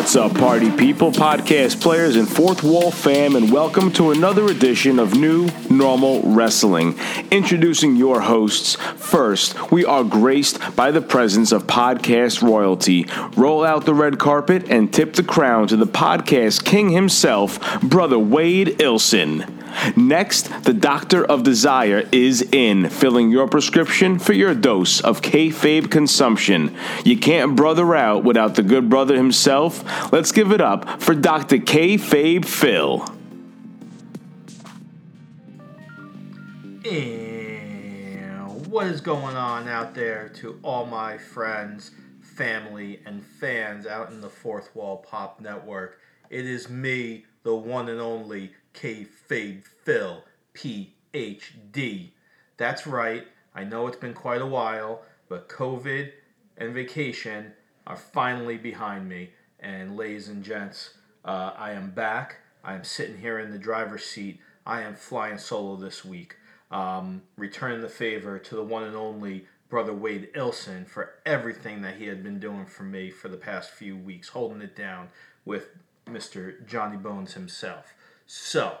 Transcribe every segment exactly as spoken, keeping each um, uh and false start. What's up, party people, podcast players, and Fourth Wall fam, and welcome to another edition of New Normal Wrestling. Introducing your hosts, first, we are graced by the presence of podcast royalty. Roll out the red carpet and tip the crown to the podcast king himself, Brother Wade Wilson. Next, the Doctor of Desire is in, filling your prescription for your dose of kayfabe consumption. You can't brother out without the good brother himself. Let's give it up for Doctor Kayfabe Phil. And what is going on out there to all my friends, family, and fans out in the Fourth Wall Pop Network? It is me, the one and only Kayfabe Phil, P H D. That's right, I know it's been quite a while, but COVID and vacation are finally behind me. And ladies and gents, uh, I am back. I am sitting here in the driver's seat. I am flying solo this week. Um, returning the favor to the one and only Brother Wade Wilson for everything that he had been doing for me for the past few weeks, holding it down with Mister Johnny Bones himself. So,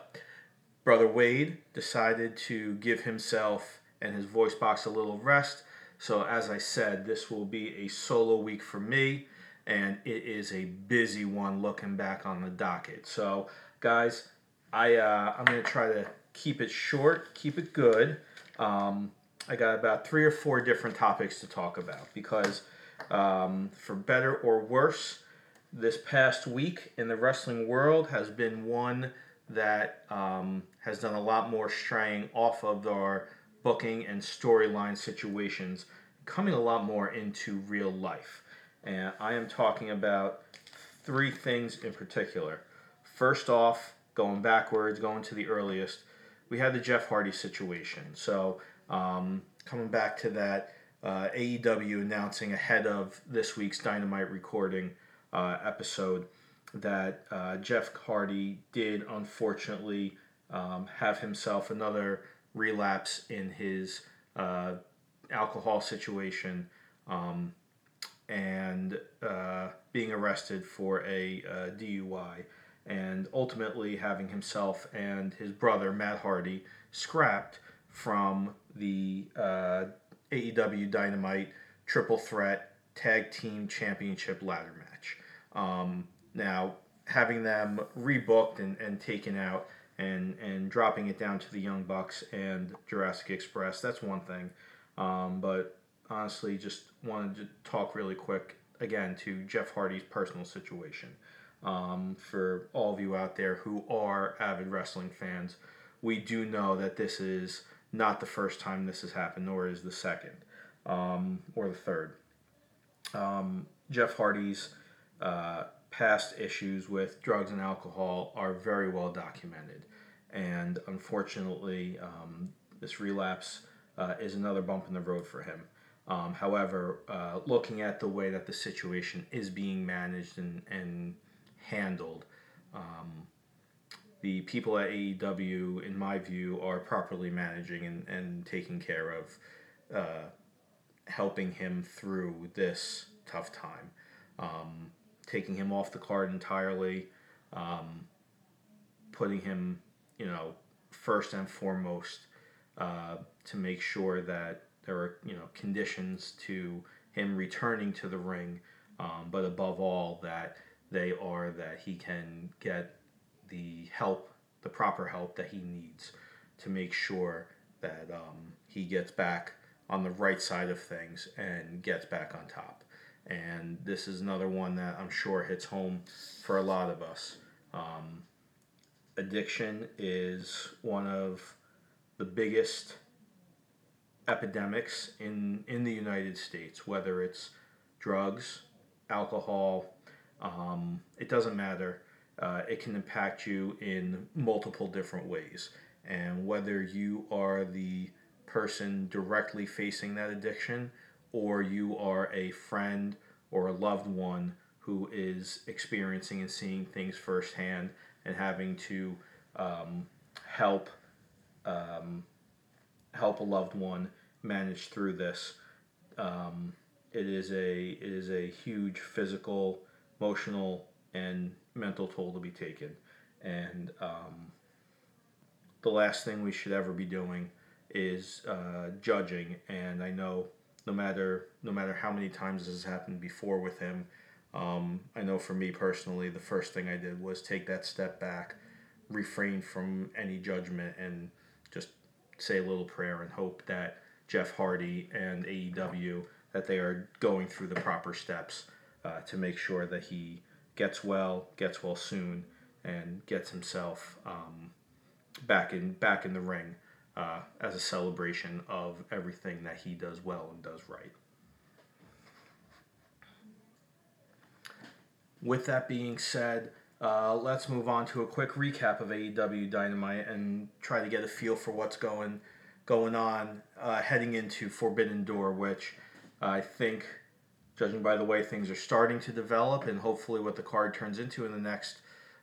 Brother Wade decided to give himself and his voice box a little rest. So, as I said, this will be a solo week for me, and it is a busy one looking back on the docket. So, guys, I uh, I'm gonna try to keep it short, keep it good. Um, I got about three or four different topics to talk about because, um, for better or worse, this past week in the wrestling world has been one that um, has done a lot more straying off of our booking and storyline situations, coming a lot more into real life. And I am talking about three things in particular. First off, going backwards, going to the earliest, we had the Jeff Hardy situation. So um, coming back to that, uh, A E W announcing ahead of this week's Dynamite recording uh, episode, that uh, Jeff Hardy did, unfortunately, um, have himself another relapse in his uh, alcohol situation um, and uh, being arrested for a uh, D U I, and ultimately having himself and his brother, Matt Hardy, scrapped from the uh, A E W Dynamite Triple Threat Tag Team Championship ladder match. Um, Now, having them rebooked and, and taken out and, and dropping it down to the Young Bucks and Jurassic Express, that's one thing. Um, but honestly, just wanted to talk really quick, again, to Jeff Hardy's personal situation. Um, for all of you out there who are avid wrestling fans, we do know that this is not the first time this has happened, nor is the second um, or the third. Um, Jeff Hardy's Uh, past issues with drugs and alcohol are very well documented. And unfortunately, um, this relapse uh, is another bump in the road for him. Um, however, uh, looking at the way that the situation is being managed and, and handled, um, the people at A E W, in my view, are properly managing and, and taking care of uh, helping him through this tough time. Um, taking him off the card entirely, um, putting him, you know, first and foremost uh, to make sure that there are, you know, conditions to him returning to the ring, um, but above all that they are that he can get the help, the proper help that he needs to make sure that um, he gets back on the right side of things and gets back on top. And this is another one that I'm sure hits home for a lot of us. Um, addiction is one of the biggest epidemics in, in the United States, whether it's drugs, alcohol, um, it doesn't matter. Uh, it can impact you in multiple different ways. And whether you are the person directly facing that addiction, or you are a friend or a loved one who is experiencing and seeing things firsthand and having to um, help um, help a loved one manage through this. Um, it is a it is a huge physical, emotional, and mental toll to be taken. And um, the last thing we should ever be doing is uh, judging. And I know no matter no matter how many times this has happened before with him, um, I know for me personally, the first thing I did was take that step back, refrain from any judgment, and just say a little prayer and hope that Jeff Hardy and A E W, that they are going through the proper steps uh, to make sure that he gets well, gets well soon, and gets himself um, back in back in the ring uh, as a celebration of everything that he does well and does right. With that being said, uh, let's move on to a quick recap of A E W Dynamite and try to get a feel for what's going going on uh, heading into Forbidden Door, which I think, judging by the way things are starting to develop and hopefully what the card turns into in the next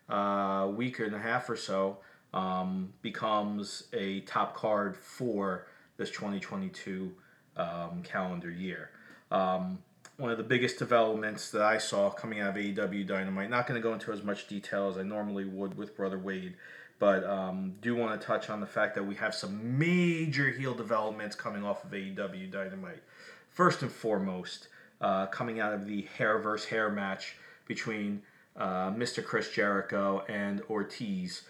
uh, week and a half or so, um, becomes a top card for this twenty twenty-two um, calendar year. Um, one of the biggest developments that I saw coming out of A E W Dynamite, not going to go into as much detail as I normally would with Brother Wade, but um, do want to touch on the fact that we have some major heel developments coming off of A E W Dynamite. First and foremost, uh, coming out of the hair versus hair match between uh, Mister Chris Jericho and Ortiz,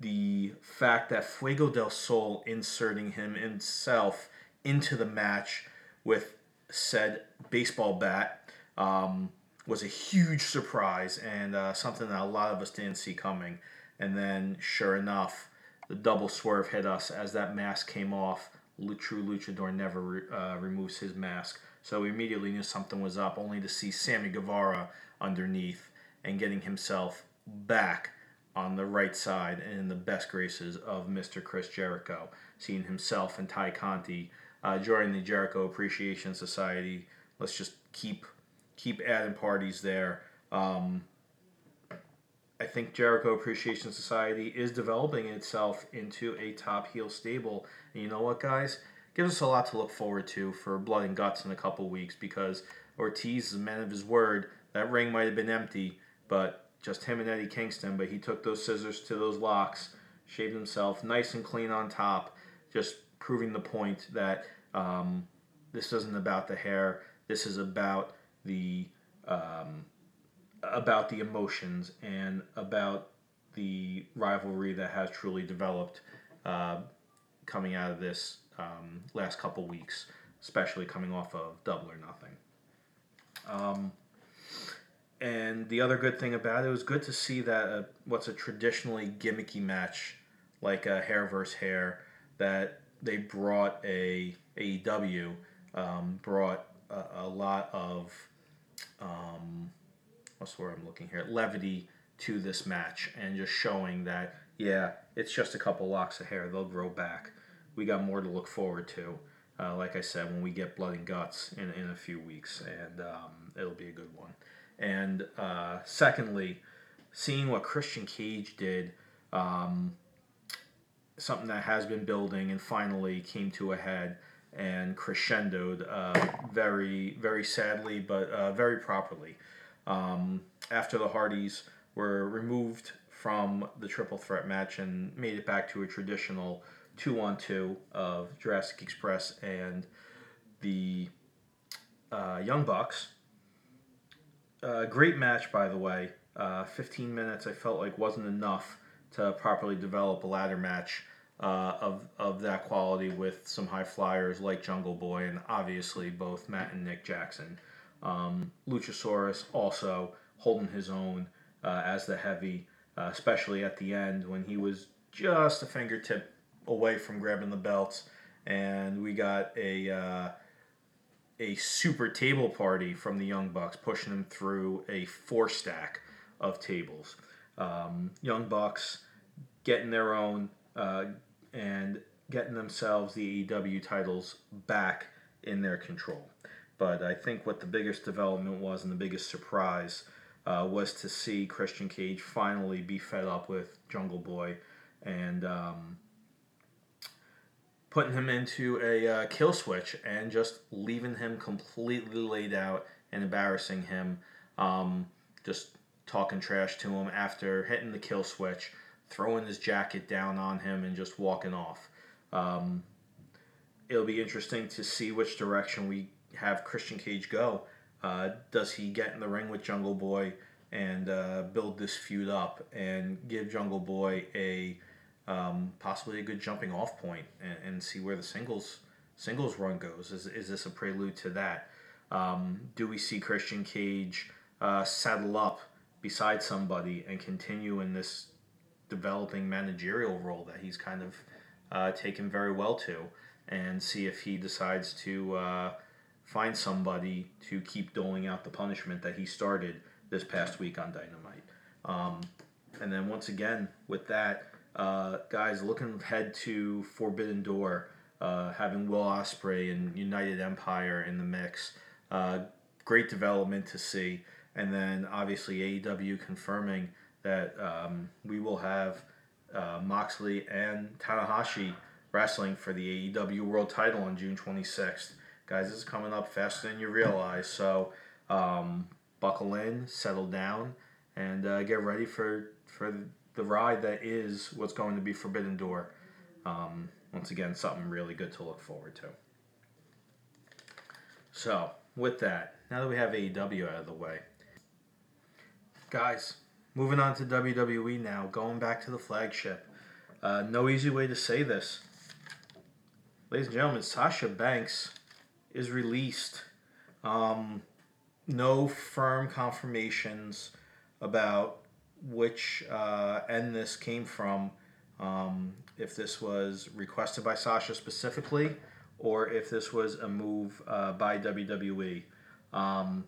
the fact that Fuego Del Sol inserting him himself into the match with said baseball bat um, was a huge surprise and uh, something that a lot of us didn't see coming. And then, sure enough, the double swerve hit us as that mask came off. True Luchador never uh, removes his mask, so we immediately knew something was up, only to see Sammy Guevara underneath and getting himself back on the right side and in the best graces of Mister Chris Jericho, seeing himself and Ty Conti uh, join the Jericho Appreciation Society. Let's just keep keep adding parties there. Um, I think Jericho Appreciation Society is developing itself into a top heel stable. And you know what, guys? It gives us a lot to look forward to for Blood and Guts in a couple weeks, because Ortiz is a man of his word. That ring might have been empty, but just him and Eddie Kingston. But he took those scissors to those locks, shaved himself nice and clean on top, just proving the point that um, this isn't about the hair. This is about the... Um, about the emotions and about the rivalry that has truly developed uh, coming out of this um, last couple weeks, especially coming off of Double or Nothing. Um, and the other good thing about it, it was good to see that a, what's a traditionally gimmicky match, like a hair versus hair, that they brought a AEW, um, brought a, a lot of... Um, That's where I'm looking here. Levity to this match, and just showing that, yeah, it's just a couple locks of hair. They'll grow back. We got more to look forward to. Uh, like I said, when we get Blood and Guts in, in a few weeks, and um, it'll be a good one. And uh, secondly, seeing what Christian Cage did, um, something that has been building and finally came to a head and crescendoed uh, very, very sadly, but uh, very properly. Um, after the Hardys were removed from the triple threat match and made it back to a traditional two on two of Jurassic Express and the uh, Young Bucks. Uh, great match, by the way. Uh, fifteen minutes I felt like wasn't enough to properly develop a ladder match uh, of, of that quality with some high flyers like Jungle Boy and obviously both Matt and Nick Jackson. Um, Luchasaurus also holding his own uh, as the heavy, uh, especially at the end when he was just a fingertip away from grabbing the belts, and we got a uh, a super table party from the Young Bucks, pushing them through a four stack of tables. Um, Young Bucks getting their own uh, and getting themselves the A E W titles back in their control. But I think what the biggest development was and the biggest surprise uh, was to see Christian Cage finally be fed up with Jungle Boy and um, putting him into a uh, kill switch and just leaving him completely laid out and embarrassing him. Um, just talking trash to him after hitting the kill switch, throwing his jacket down on him, and just walking off. Um, it'll be interesting to see which direction we have Christian Cage go. Uh, does he get in the ring with Jungle Boy and uh, build this feud up and give Jungle Boy a um, possibly a good jumping off point and, and see where the singles singles run goes? Is is this a prelude to that? Um, do we see Christian Cage uh, saddle up beside somebody and continue in this developing managerial role that he's kind of uh, taken very well to, and see if he decides to uh, find somebody to keep doling out the punishment that he started this past week on Dynamite? Um, and then once again, with that, uh, guys, looking ahead to Forbidden Door, uh, having Will Ospreay and United Empire in the mix, uh, great development to see. And then obviously A E W confirming that um, we will have uh, Moxley and Tanahashi wrestling for the A E W World Title on June twenty-sixth. Guys, this is coming up faster than you realize, so um, buckle in, settle down, and uh, get ready for for the ride that is what's going to be Forbidden Door. Um, once again, something really good to look forward to. So, with that, now that we have A E W out of the way, guys, moving on to W W E now, going back to the flagship. Uh, no easy way to say this. Ladies and gentlemen, Sasha Banks is released. Um, no firm confirmations about which uh, end this came from, um, if this was requested by Sasha specifically, or if this was a move uh, by W W E. Um,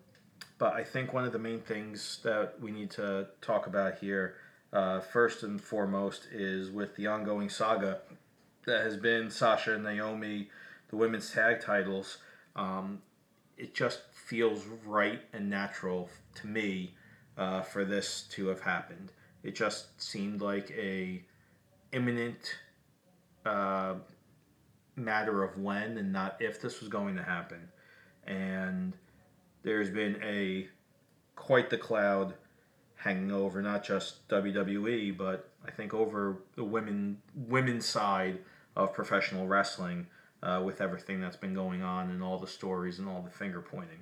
but I think one of the main things that we need to talk about here, uh, first and foremost, is with the ongoing saga that has been Sasha and Naomi, the women's tag titles. Um, it just feels right and natural to me uh, for this to have happened. It just seemed like a imminent uh, matter of when and not if this was going to happen. And there's been a quite the cloud hanging over not just W W E, but I think over the women women's side of professional wrestling. Uh, with everything that's been going on and all the stories and all the finger pointing.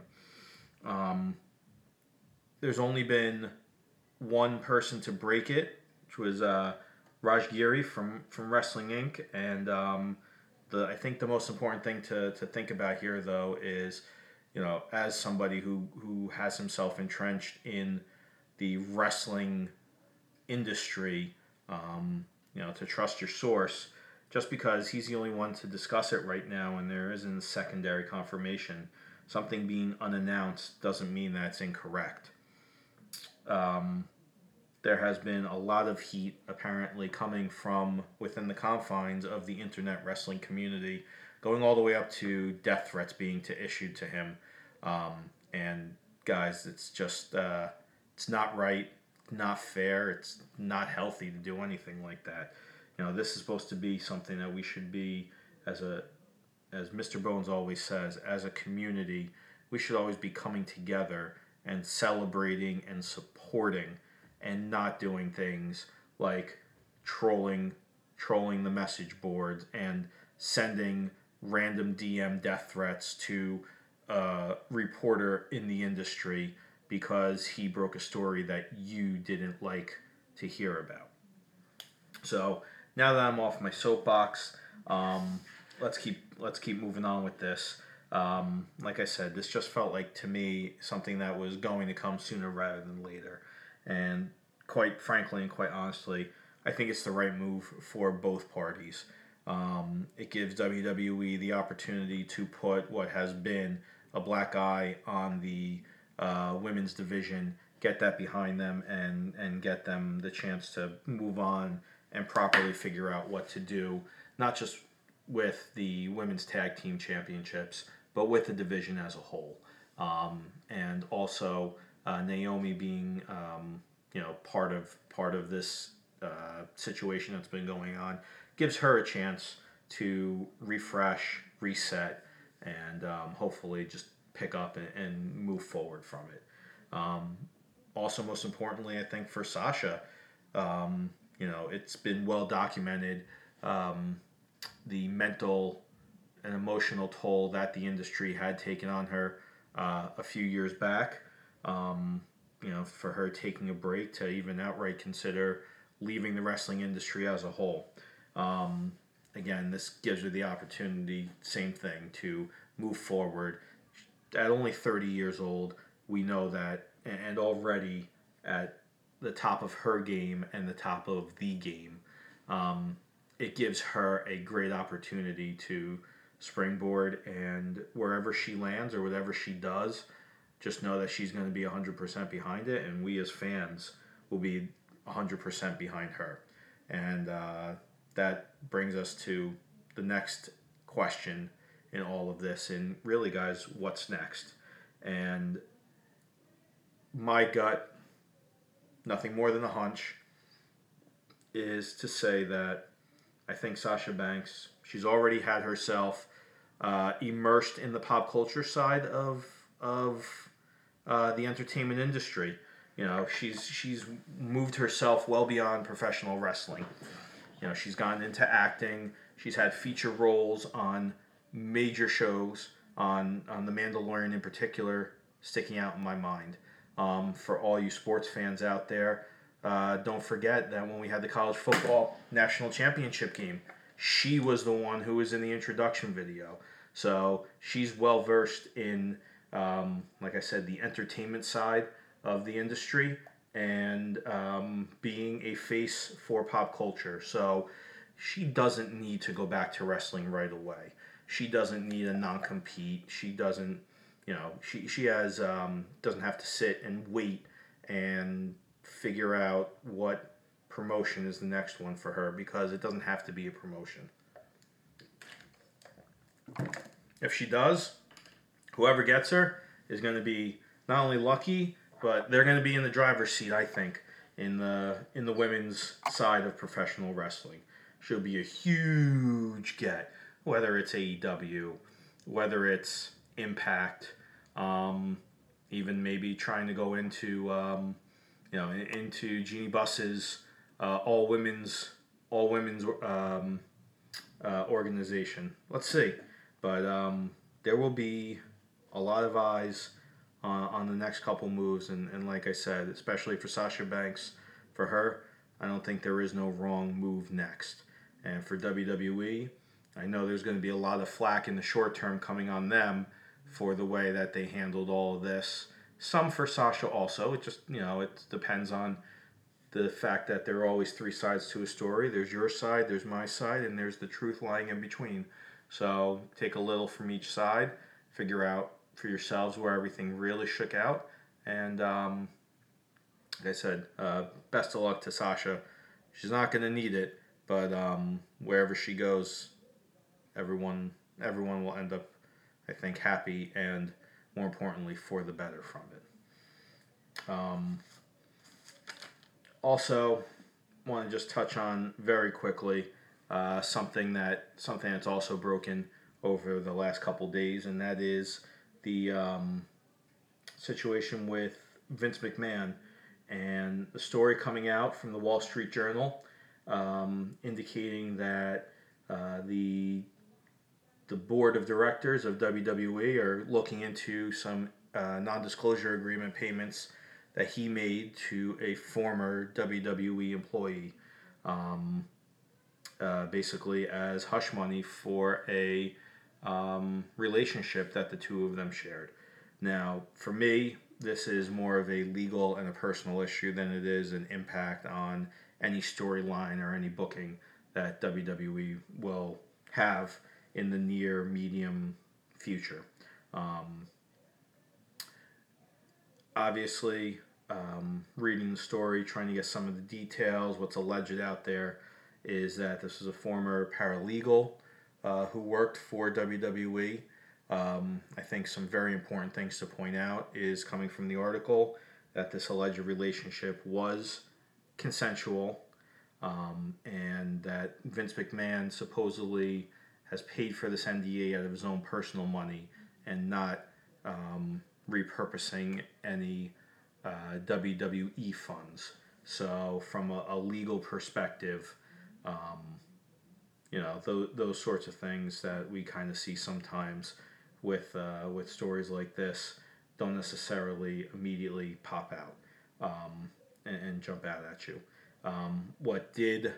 Um, there's only been one person to break it, which was uh, Raj Giri from, from Wrestling Incorporated. And um, the I think the most important thing to, to think about here, though, is, you know, as somebody who, who has himself entrenched in the wrestling industry, um, you know, to trust your source. Just because he's the only one to discuss it right now and there isn't secondary confirmation, something being unannounced doesn't mean that's incorrect. Um, there has been a lot of heat apparently coming from within the confines of the internet wrestling community, going all the way up to death threats being to issued to him. Um, and guys, it's just, uh, it's not right, not fair, it's not healthy to do anything like that. You know, this is supposed to be something that we should be, as a, as Mister Bones always says, as a community, we should always be coming together and celebrating and supporting, and not doing things like trolling, trolling the message boards and sending random D M death threats to a reporter in the industry because he broke a story that you didn't like to hear about. So, now that I'm off my soapbox, um, let's keep let's keep moving on with this. Um, like I said, this just felt like, to me, something that was going to come sooner rather than later. And quite frankly and quite honestly, I think it's the right move for both parties. Um, it gives W W E the opportunity to put what has been a black eye on the uh, women's division, get that behind them, and, and get them the chance to move on and properly figure out what to do, not just with the Women's Tag Team Championships, but with the division as a whole. Um, and also uh, Naomi being, um, you know, part of part of this uh, situation that's been going on gives her a chance to refresh, reset, and um, hopefully just pick up and, and move forward from it. Um, also most importantly, I think for Sasha, um, you know, it's been well documented, um, the mental and emotional toll that the industry had taken on her uh, a few years back. Um, you know, for her taking a break to even outright consider leaving the wrestling industry as a whole. Um, again, this gives her the opportunity, same thing, to move forward. At only thirty years old, we know that, and already at the top of her game and the top of the game, um, it gives her a great opportunity to springboard, and wherever she lands or whatever she does, just know that she's going to be one hundred percent behind it, and we as fans will be one hundred percent behind her. And uh, that brings us to the next question in all of this, and really, guys, what's next? And my gut, nothing more than a hunch, is to say that I think Sasha Banks, she's already had herself uh, immersed in the pop culture side of of uh, the entertainment industry. You know, she's she's moved herself well beyond professional wrestling. You know, she's gone into acting. She's had feature roles on major shows, on on The Mandalorian in particular, sticking out in my mind. Um, for all you sports fans out there, uh, don't forget that when we had the college football national championship game, she was the one who was in the introduction video. So she's well versed in, um, like I said, the entertainment side of the industry, and um, being a face for pop culture. So she doesn't need to go back to wrestling right away. She doesn't need a non-compete. She doesn't, you know, she she has um, doesn't have to sit and wait and figure out what promotion is the next one for her, because it doesn't have to be a promotion. If she does, whoever gets her is going to be not only lucky, but they're going to be in the driver's seat, I think, in the in the women's side of professional wrestling. She'll be a huge get, whether it's A E W, whether it's Impact, um, even maybe trying to go into um, you know into Jeannie Buss's uh, all women's all women's um, uh, organization. Let's see, but um, there will be a lot of eyes Uh, on the next couple moves, and, and like I said, especially for Sasha Banks, for her, I don't think there is no wrong move next. And for W W E, I know there's going to be a lot of flack in the short term coming on them for the way that they handled all of this. Some for Sasha also. It just, you know, it depends on the fact that there are always three sides to a story. There's your side, there's my side, and there's the truth lying in between. So take a little from each side, figure out for yourselves where everything really shook out. And um, like I said, uh, best of luck to Sasha. She's not going to need it, but um, wherever she goes, everyone everyone will end up, I think, happy, and more importantly, for the better from it. Um, also, want to just touch on very quickly uh, something that something that's also broken over the last couple days, and that is the um, situation with Vince McMahon, and the story coming out from the Wall Street Journal um, indicating that uh, the the board of directors of W W E are looking into some uh, non-disclosure agreement payments that he made to a former W W E employee, um, uh, basically as hush money for a Um, relationship that the two of them shared. Now, for me, this is more of a legal and a personal issue than it is an impact on any storyline or any booking that W W E will have in the near medium future. Um, obviously, um, reading the story, trying to get some of the details, what's alleged out there is that this is a former paralegal Uh, who worked for W W E. Um, I think some very important things to point out is coming from the article that this alleged relationship was consensual, um, and that Vince McMahon supposedly has paid for this N D A out of his own personal money and not um, repurposing any uh, W W E funds. So from a, a legal perspective, um, you know, th- those sorts of things that we kind of see sometimes with uh, with stories like this don't necessarily immediately pop out um, and, and jump out at you. Um, what did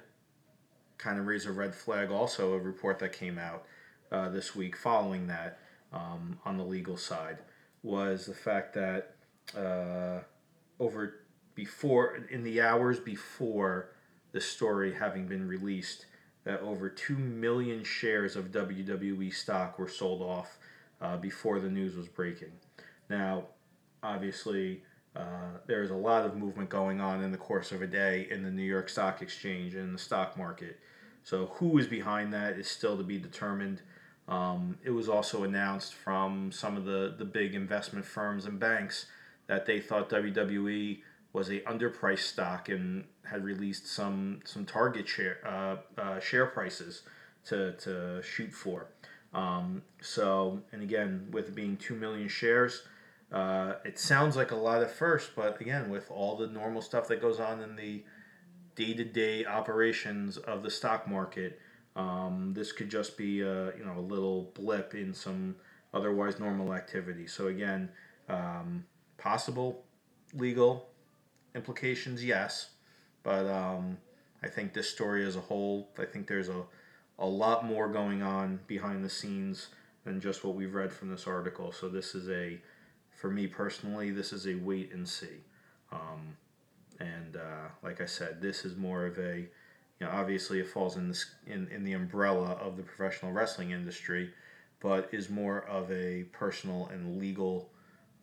kind of raise a red flag also, a report that came out uh, this week following that um, on the legal side, was the fact that uh, over... Before, in the hours before the story having been released, that over two million shares of W W E stock were sold off uh, before the news was breaking. Now, obviously, uh, there's a lot of movement going on in the course of a day in the New York Stock Exchange and the stock market. So who is behind that is still to be determined. Um, it was also announced from some of the, the big investment firms and banks that they thought W W E was a underpriced stock and had released some some target share uh, uh, share prices to to shoot for. Um, so, and again, with it being two million shares, uh, it sounds like a lot at first, but again, with all the normal stuff that goes on in the day-to-day operations of the stock market, um, this could just be a, you know a little blip in some otherwise normal activity. So again, um, possible legal implications, yes, but um, I think this story as a whole, I think there's a, a lot more going on behind the scenes than just what we've read from this article. So this is a, for me personally, this is a wait and see. Um, and uh, like I said, this is more of a, you know, obviously it falls in, this, in, in the umbrella of the professional wrestling industry, but is more of a personal and legal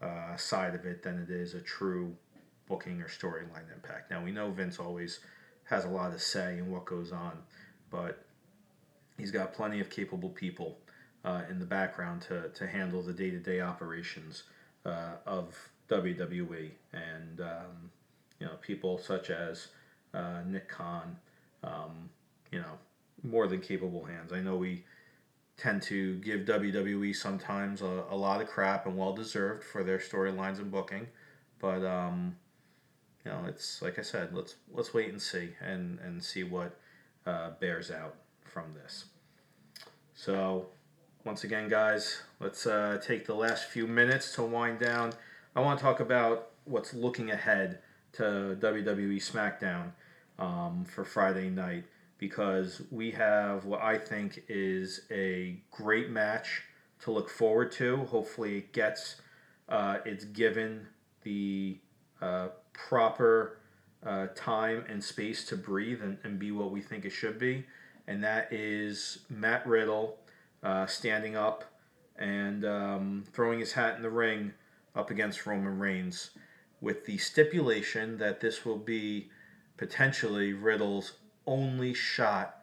uh, side of it than it is a true booking or storyline impact. Now, we know Vince always has a lot to say in what goes on, but he's got plenty of capable people uh, in the background to, to handle the day-to-day operations uh, of W W E. And, um, you know, people such as uh, Nick Khan, um, you know, more than capable hands. I know we tend to give W W E sometimes a, a lot of crap, and well-deserved, for their storylines and booking, but, um, you know, it's like I said, let's let's wait and see and, and see what uh, bears out from this. So, once again, guys, let's uh, take the last few minutes to wind down. I want to talk about what's looking ahead to W W E SmackDown um, for Friday night, because we have what I think is a great match to look forward to. Hopefully it gets, uh, it's given the... Uh, proper uh, time and space to breathe and, and be what we think it should be. And that is Matt Riddle uh, standing up and um, throwing his hat in the ring up against Roman Reigns, with the stipulation that this will be potentially Riddle's only shot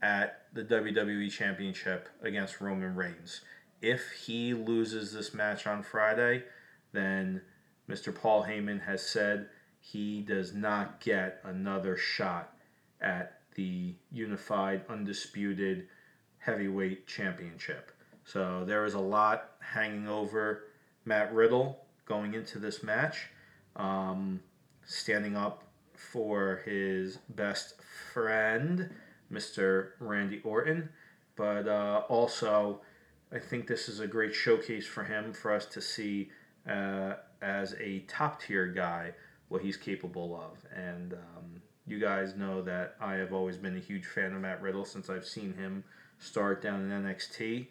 at the W W E Championship against Roman Reigns. If he loses this match on Friday, then Mister Paul Heyman has said he does not get another shot at the unified, undisputed heavyweight championship. So there is a lot hanging over Matt Riddle going into this match, um, standing up for his best friend, Mister Randy Orton. But uh, also, I think this is a great showcase for him, for us to see uh, as a top-tier guy, what he's capable of. And um, you guys know that I have always been a huge fan of Matt Riddle since I've seen him start down in N X T.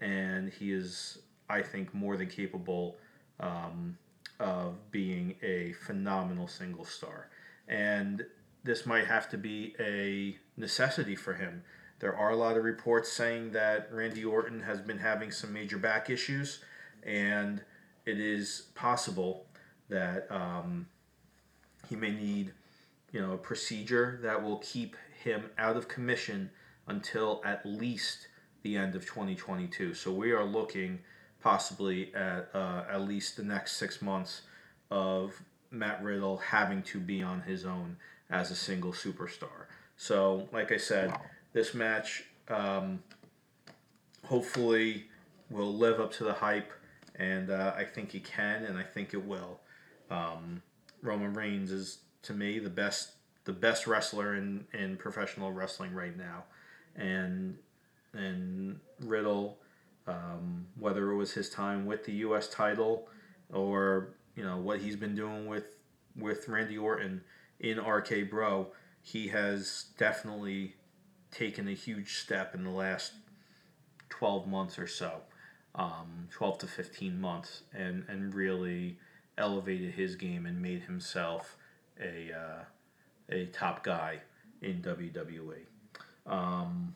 And he is, I think, more than capable um, of being a phenomenal single star. And this might have to be a necessity for him. There are a lot of reports saying that Randy Orton has been having some major back issues, and it is possible that um, he may need, you know, a procedure that will keep him out of commission until at least the end of twenty twenty-two. So we are looking possibly at uh, at least the next six months of Matt Riddle having to be on his own as a single superstar. So, like I said, this match um, hopefully will live up to the hype. And uh, I think he can, and I think it will. Um, Roman Reigns is, to me, the best the best wrestler in, in professional wrestling right now. And and Riddle, um, whether it was his time with the U S title or, you know, what he's been doing with, with Randy Orton in R K-Bro, he has definitely taken a huge step in the last twelve months or so, um, twelve to fifteen months, and, and really elevated his game and made himself a uh, a top guy in W W E. Um,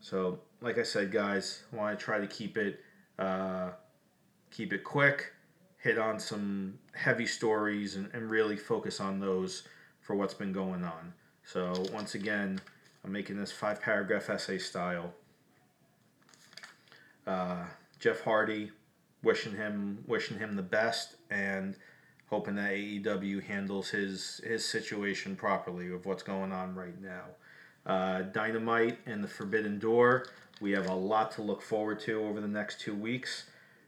so, like I said, guys, I want to try to keep it uh, keep it quick, hit on some heavy stories, and, and really focus on those for what's been going on. So, once again, I'm making this five-paragraph essay style. Uh, Jeff Hardy, wishing him wishing him the best, and hoping that A E W handles his his situation properly with what's going on right now. Uh, Dynamite and the Forbidden Door. We have a lot to look forward to over the next two weeks.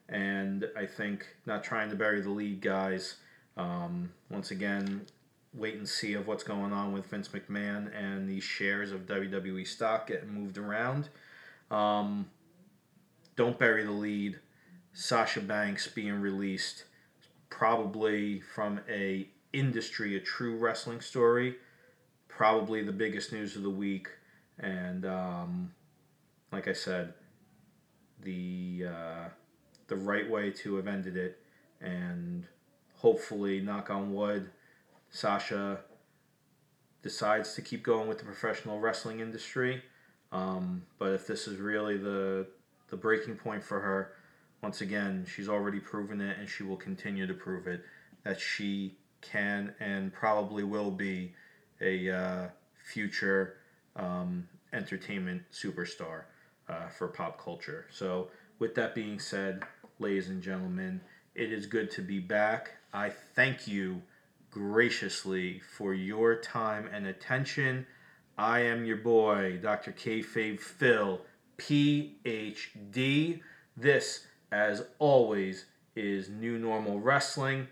And I think, not trying to bury the lead, guys, um, once again, wait and see of what's going on with Vince McMahon and the shares of W W E stock getting moved around. Um, don't bury the lead. Sasha Banks being released, probably from a industry, a true wrestling story, probably the biggest news of the week. And um, like I said, the uh, the right way to have ended it, and hopefully, knock on wood, Sasha decides to keep going with the professional wrestling industry. Um, but if this is really the the breaking point for her, once again, she's already proven it, and she will continue to prove it, that she can and probably will be a uh, future um, entertainment superstar uh, for pop culture. So with that being said, ladies and gentlemen, it is good to be back. I thank you graciously for your time and attention. I am your boy, Doctor Kayfabe Phil, P H D. This, as always, is New Normal Wrestling,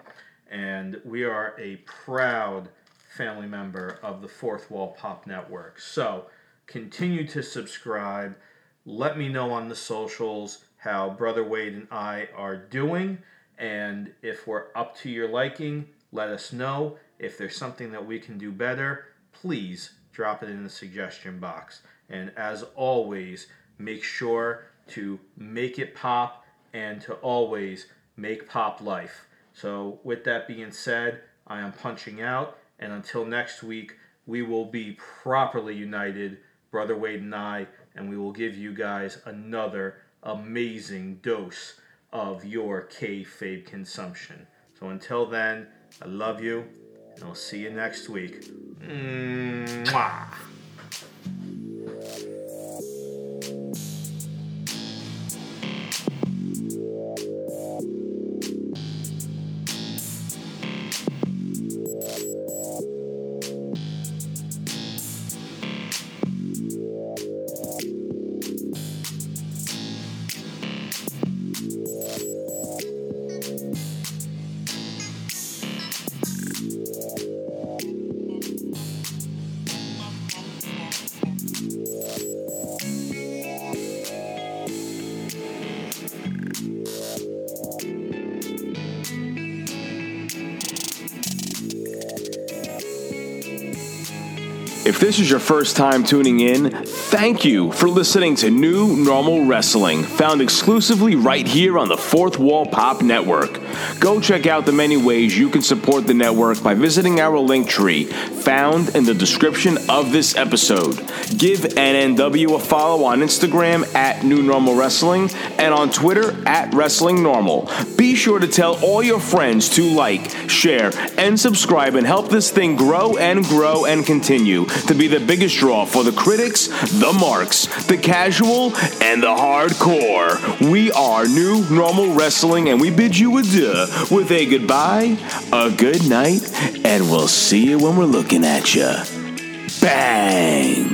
and we are a proud family member of the Fourth Wall Pop Network. So, continue to subscribe. Let me know on the socials how Brother Wade and I are doing, and if we're up to your liking, let us know. If there's something that we can do better, please drop it in the suggestion box. And as always, make sure to make it pop, and to always make pop life. So with that being said, I am punching out, and until next week, we will be properly united, Brother Wade and I, and we will give you guys another amazing dose of your kayfabe consumption. So until then, I love you, and I'll see you next week. Mwah! If this is your first time tuning in, thank you for listening to New Normal Wrestling, found exclusively right here on the Fourth Wall Pop Network. Go check out the many ways you can support the network by visiting our link tree, found in the description of this episode. Give N N W a follow on Instagram at New Normal Wrestling and on Twitter at Wrestling Normal. Be sure to tell all your friends to like, share, and subscribe, and help this thing grow and grow and continue to be the biggest draw for the critics, the marks, the casual, and the hardcore. We are New Normal Wrestling, and we bid you adieu with a goodbye, a good night, and we'll see you when we're looking at you. Bang!